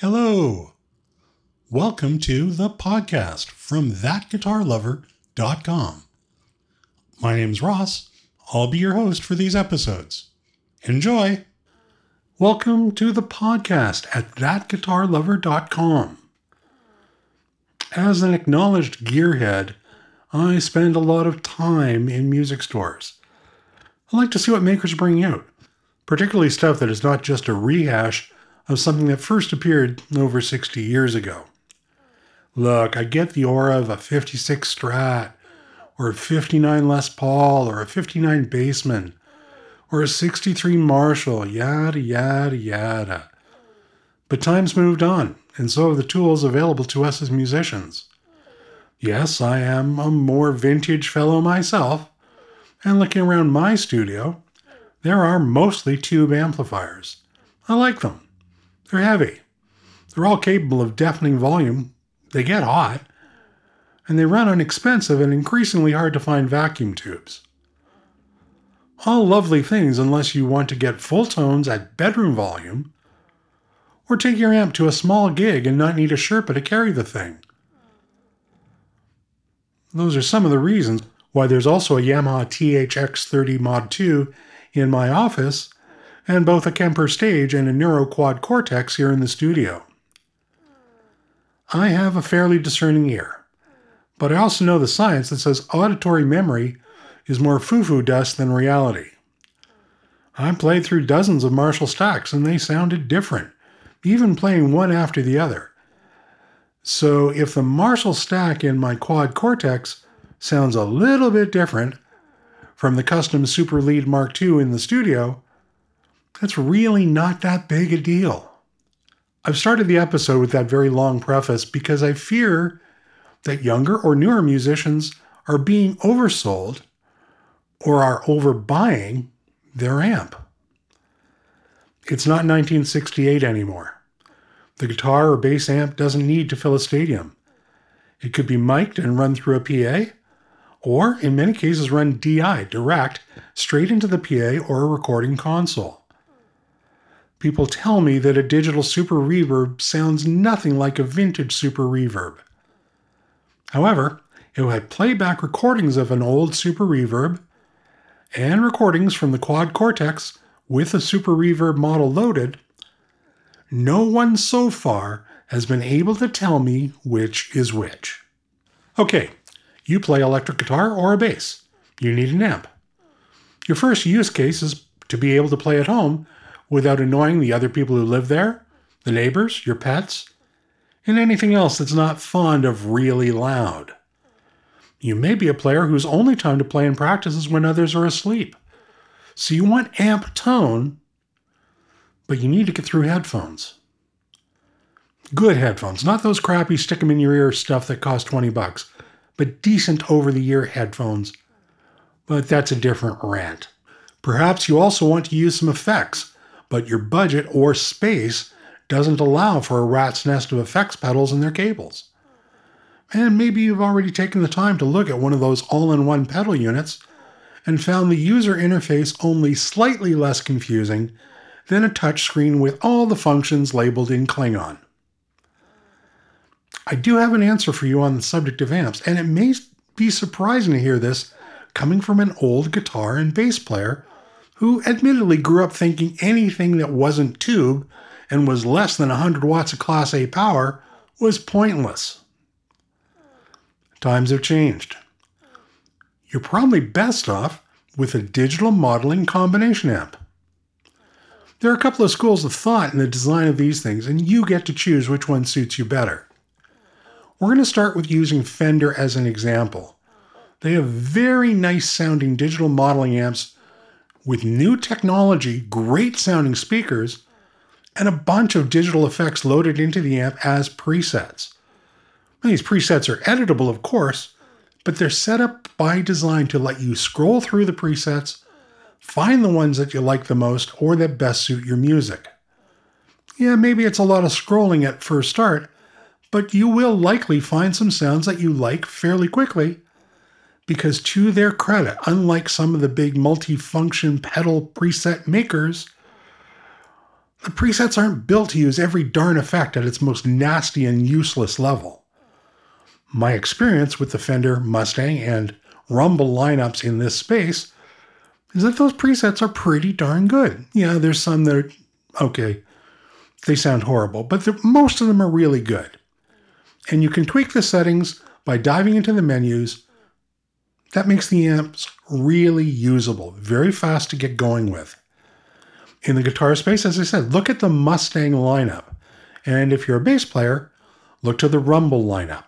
Hello! Welcome to the podcast from ThatGuitarLover.com. My name's Ross. I'll be your host for these episodes. Enjoy! Welcome to the podcast at ThatGuitarLover.com. As an acknowledged gearhead, I spend a lot of time in music stores. I like to see what makers bring out, particularly stuff that is not just a rehash of something that first appeared over 60 years ago. Look, I get the aura of a 56 Strat, or a 59 Les Paul, or a 59 Bassman, or a 63 Marshall, yada, yada, yada. But time's moved on, and so have the tools available to us as musicians. Yes, I am a more vintage fellow myself, and looking around my studio, there are mostly tube amplifiers. I like them. They're heavy. They're all capable of deafening volume. They get hot. And they run on expensive and increasingly hard to find vacuum tubes. All lovely things unless you want to get full tones at bedroom volume, or take your amp to a small gig and not need a Sherpa to carry the thing. Those are some of the reasons why there's also a Yamaha THX30 Mod 2 in my office, and both a Kemper Stage and a Neuro Quad Cortex here in the studio. I have a fairly discerning ear, but I also know the science that says auditory memory is more foo-foo dust than reality. I played through dozens of Marshall stacks and they sounded different, even playing one after the other. So if the Marshall stack in my Quad Cortex sounds a little bit different from the custom Super Lead Mark II in the studio, that's really not that big a deal. I've started the episode with that very long preface because I fear that younger or newer musicians are being oversold or are overbuying their amp. It's not 1968 anymore. The guitar or bass amp doesn't need to fill a stadium. It could be mic'd and run through a PA, or in many cases run DI, direct, straight into the PA or a recording console. People tell me that a digital Super Reverb sounds nothing like a vintage Super Reverb. However, if I play back recordings of an old Super Reverb and recordings from the Quad Cortex with a Super Reverb model loaded, no one so far has been able to tell me which is which. Okay, you play electric guitar or a bass. You need an amp. Your first use case is to be able to play at home without annoying the other people who live there, the neighbors, your pets, and anything else that's not fond of really loud. You may be a player whose only time to play and practice is when others are asleep. So you want amp tone, but you need to get through headphones. Good headphones, not those crappy stick-em-in-your-ear stuff that cost $20, but decent over-the-ear headphones. But that's a different rant. Perhaps you also want to use some effects, but your budget or space doesn't allow for a rat's nest of effects pedals and their cables. And maybe you've already taken the time to look at one of those all-in-one pedal units and found the user interface only slightly less confusing than a touchscreen with all the functions labeled in Klingon. I do have an answer for you on the subject of amps, and it may be surprising to hear this coming from an old guitar and bass player who admittedly grew up thinking anything that wasn't tube and was less than 100 watts of Class A power was pointless. Times have changed. You're probably best off with a digital modeling combination amp. There are a couple of schools of thought in the design of these things, and you get to choose which one suits you better. We're going to start with using Fender as an example. They have very nice sounding digital modeling amps with new technology, great sounding speakers, and a bunch of digital effects loaded into the amp as presets. These presets are editable, of course, but they're set up by design to let you scroll through the presets, find the ones that you like the most or that best suit your music. Yeah, maybe it's a lot of scrolling at first start, but you will likely find some sounds that you like fairly quickly, because to their credit, unlike some of the big multi-function pedal preset makers, The presets aren't built to use every darn effect at its most nasty and useless level. My experience with the Fender, Mustang, and Rumble lineups in this space is that those presets are pretty darn good. Yeah, there's some that are okay. They sound horrible, but most of them are really good. And you can tweak the settings by diving into the menus. That makes the amps really usable, very fast to get going with. In the guitar space, as I said, look at the Mustang lineup. And if you're a bass player, look to the Rumble lineup,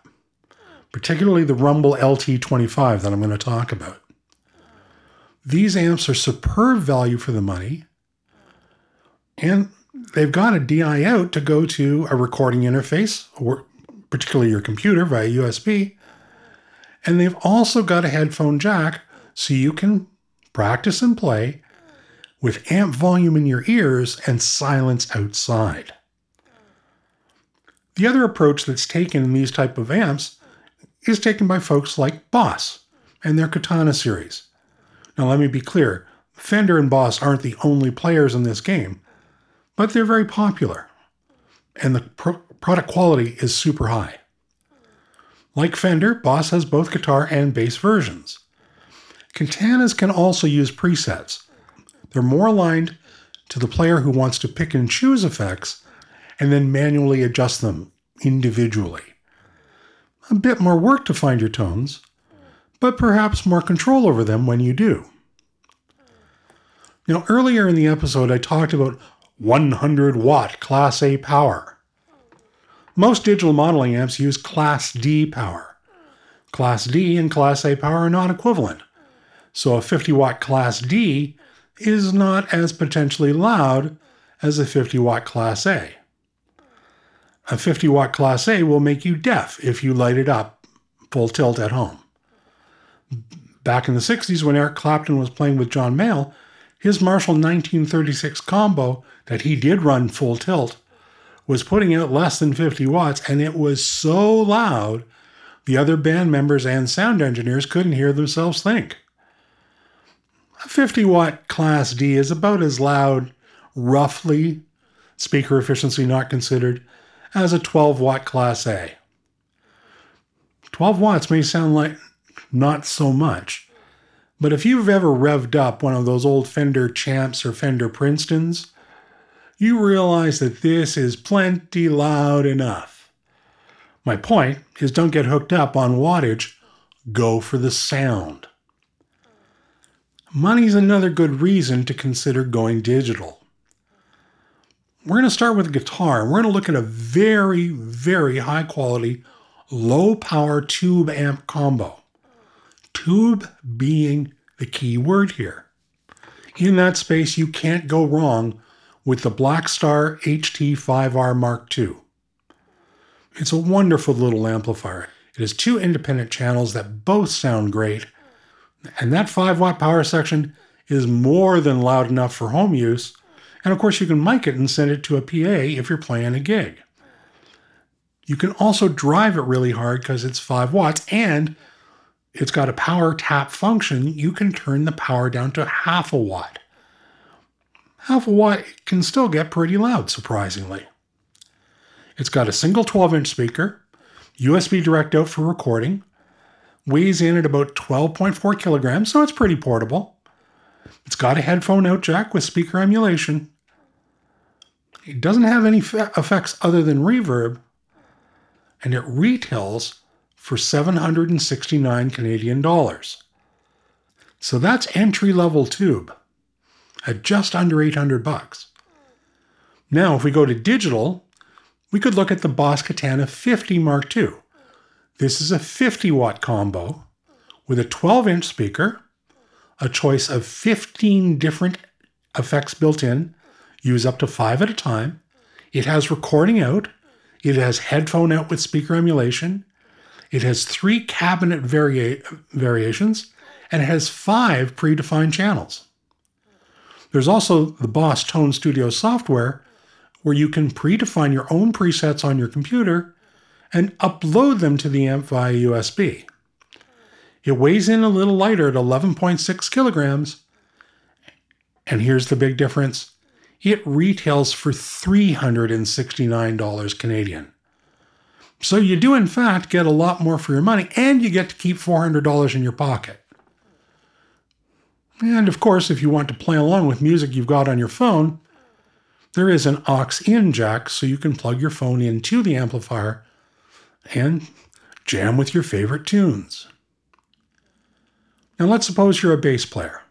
particularly the Rumble LT25 that I'm going to talk about. These amps are superb value for the money, and they've got a DI out to go to a recording interface, or particularly your computer via USB, and they've also got a headphone jack so you can practice and play with amp volume in your ears and silence outside. The other approach that's taken in these type of amps is taken by folks like Boss and their Katana series. Now let me be clear, Fender and Boss aren't the only players in this game, but they're very popular, and the product quality is super high. Like Fender, Boss has both guitar and bass versions. Katanas can also use presets. They're more aligned to the player who wants to pick and choose effects and then manually adjust them individually. A bit more work to find your tones, but perhaps more control over them when you do. Now, earlier in the episode, I talked about 100-watt Class A power. Most digital modeling amps use Class D power. Class D and Class A power are not equivalent, so a 50-watt Class D is not as potentially loud as a 50-watt Class A. A 50-watt Class A will make you deaf if you light it up full tilt at home. Back in the 60s, when Eric Clapton was playing with John Mayall, his Marshall 1936 combo that he did run full tilt was putting out less than 50 watts, and it was so loud the other band members and sound engineers couldn't hear themselves think. A 50-watt Class D is about as loud, roughly, speaker efficiency not considered, as a 12-watt Class A. 12 watts may sound like not so much, but if you've ever revved up one of those old Fender Champs or Fender Princetons, you realize that this is plenty loud enough. My point is, don't get hooked up on wattage, go for the sound. Money's another good reason to consider going digital. We're going to start with a guitar. We're going to look at a very, very high quality, low power tube amp combo. Tube being the key word here. In that space, you can't go wrong with the Blackstar HT5R Mark II. It's a wonderful little amplifier. It has two independent channels that both sound great, and that 5-watt power section is more than loud enough for home use. And of course, you can mic it and send it to a PA if you're playing a gig. You can also drive it really hard because it's 5 watts and it's got a power tap function. You can turn the power down to 0.5 watt. 0.5 watt can still get pretty loud, surprisingly. It's got a single 12-inch speaker, USB direct out for recording, weighs in at about 12.4 kilograms, so it's pretty portable. It's got a headphone out jack with speaker emulation. It doesn't have any effects other than reverb, and it retails for $769 Canadian. So that's entry-level tube at just under $800. Now, if we go to digital, we could look at the Boss Katana 50 Mark II. This is a 50-watt combo with a 12-inch speaker, a choice of 15 different effects built in, use up to 5 at a time. It has recording out. It has headphone out with speaker emulation. It has 3 cabinet variations, and it has 5 predefined channels. There's also the Boss Tone Studio software, where you can predefine your own presets on your computer and upload them to the amp via USB. It weighs in a little lighter at 11.6 kilograms. And here's the big difference. it retails for $369 Canadian. So you do in fact get a lot more for your money, and you get to keep $400 in your pocket. And of course, if you want to play along with music you've got on your phone, there is an aux-in jack, so you can plug your phone into the amplifier and jam with your favorite tunes. Now let's suppose you're a bass player.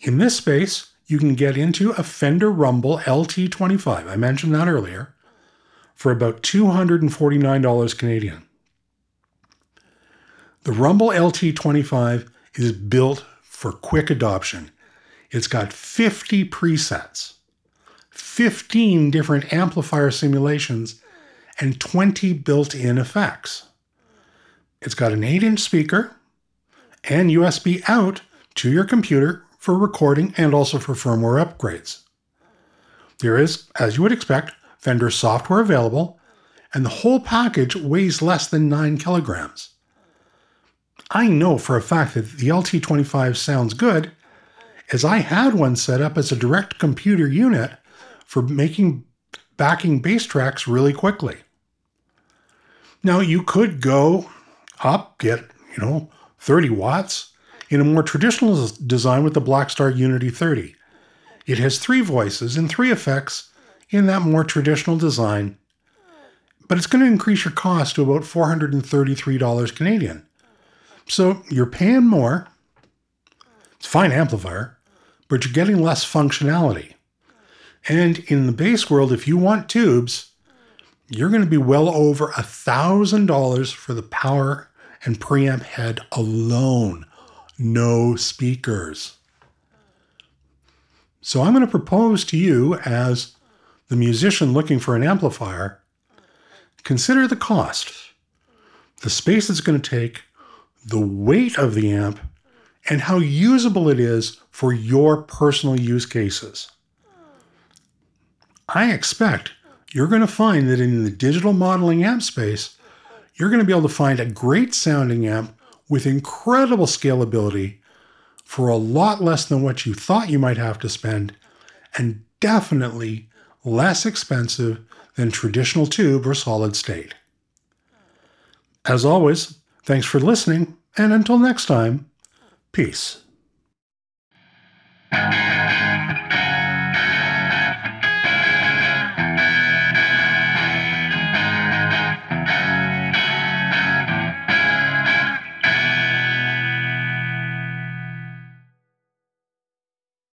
In this space, you can get into a Fender Rumble LT25, I mentioned that earlier, for about $249 Canadian. The Rumble LT25 is built for quick adoption. It's got 50 presets, 15 different amplifier simulations, and 20 built-in effects. It's got an 8-inch speaker and USB out to your computer for recording and also for firmware upgrades. There is, as you would expect, Fender software available, and the whole package weighs less than 9 kilograms. I know for a fact that the LT25 sounds good, as I had one set up as a direct computer unit for making backing bass tracks really quickly. Now you could go up, get 30 watts in a more traditional design with the Blackstar Unity 30. It has 3 voices and 3 effects in that more traditional design, but it's going to increase your cost to about $433 Canadian. So you're paying more. It's a fine amplifier, but you're getting less functionality. And in the bass world, if you want tubes, you're going to be well over $1,000 for the power and preamp head alone. No speakers. So I'm going to propose to you, as the musician looking for an amplifier, consider the cost, the space it's going to take, the weight of the amp, and how usable it is for your personal use cases. I expect you're going to find that in the digital modeling amp space, you're going to be able to find a great sounding amp with incredible scalability for a lot less than what you thought you might have to spend, and definitely less expensive than traditional tube or solid state. As always, thanks for listening, and until next time, peace.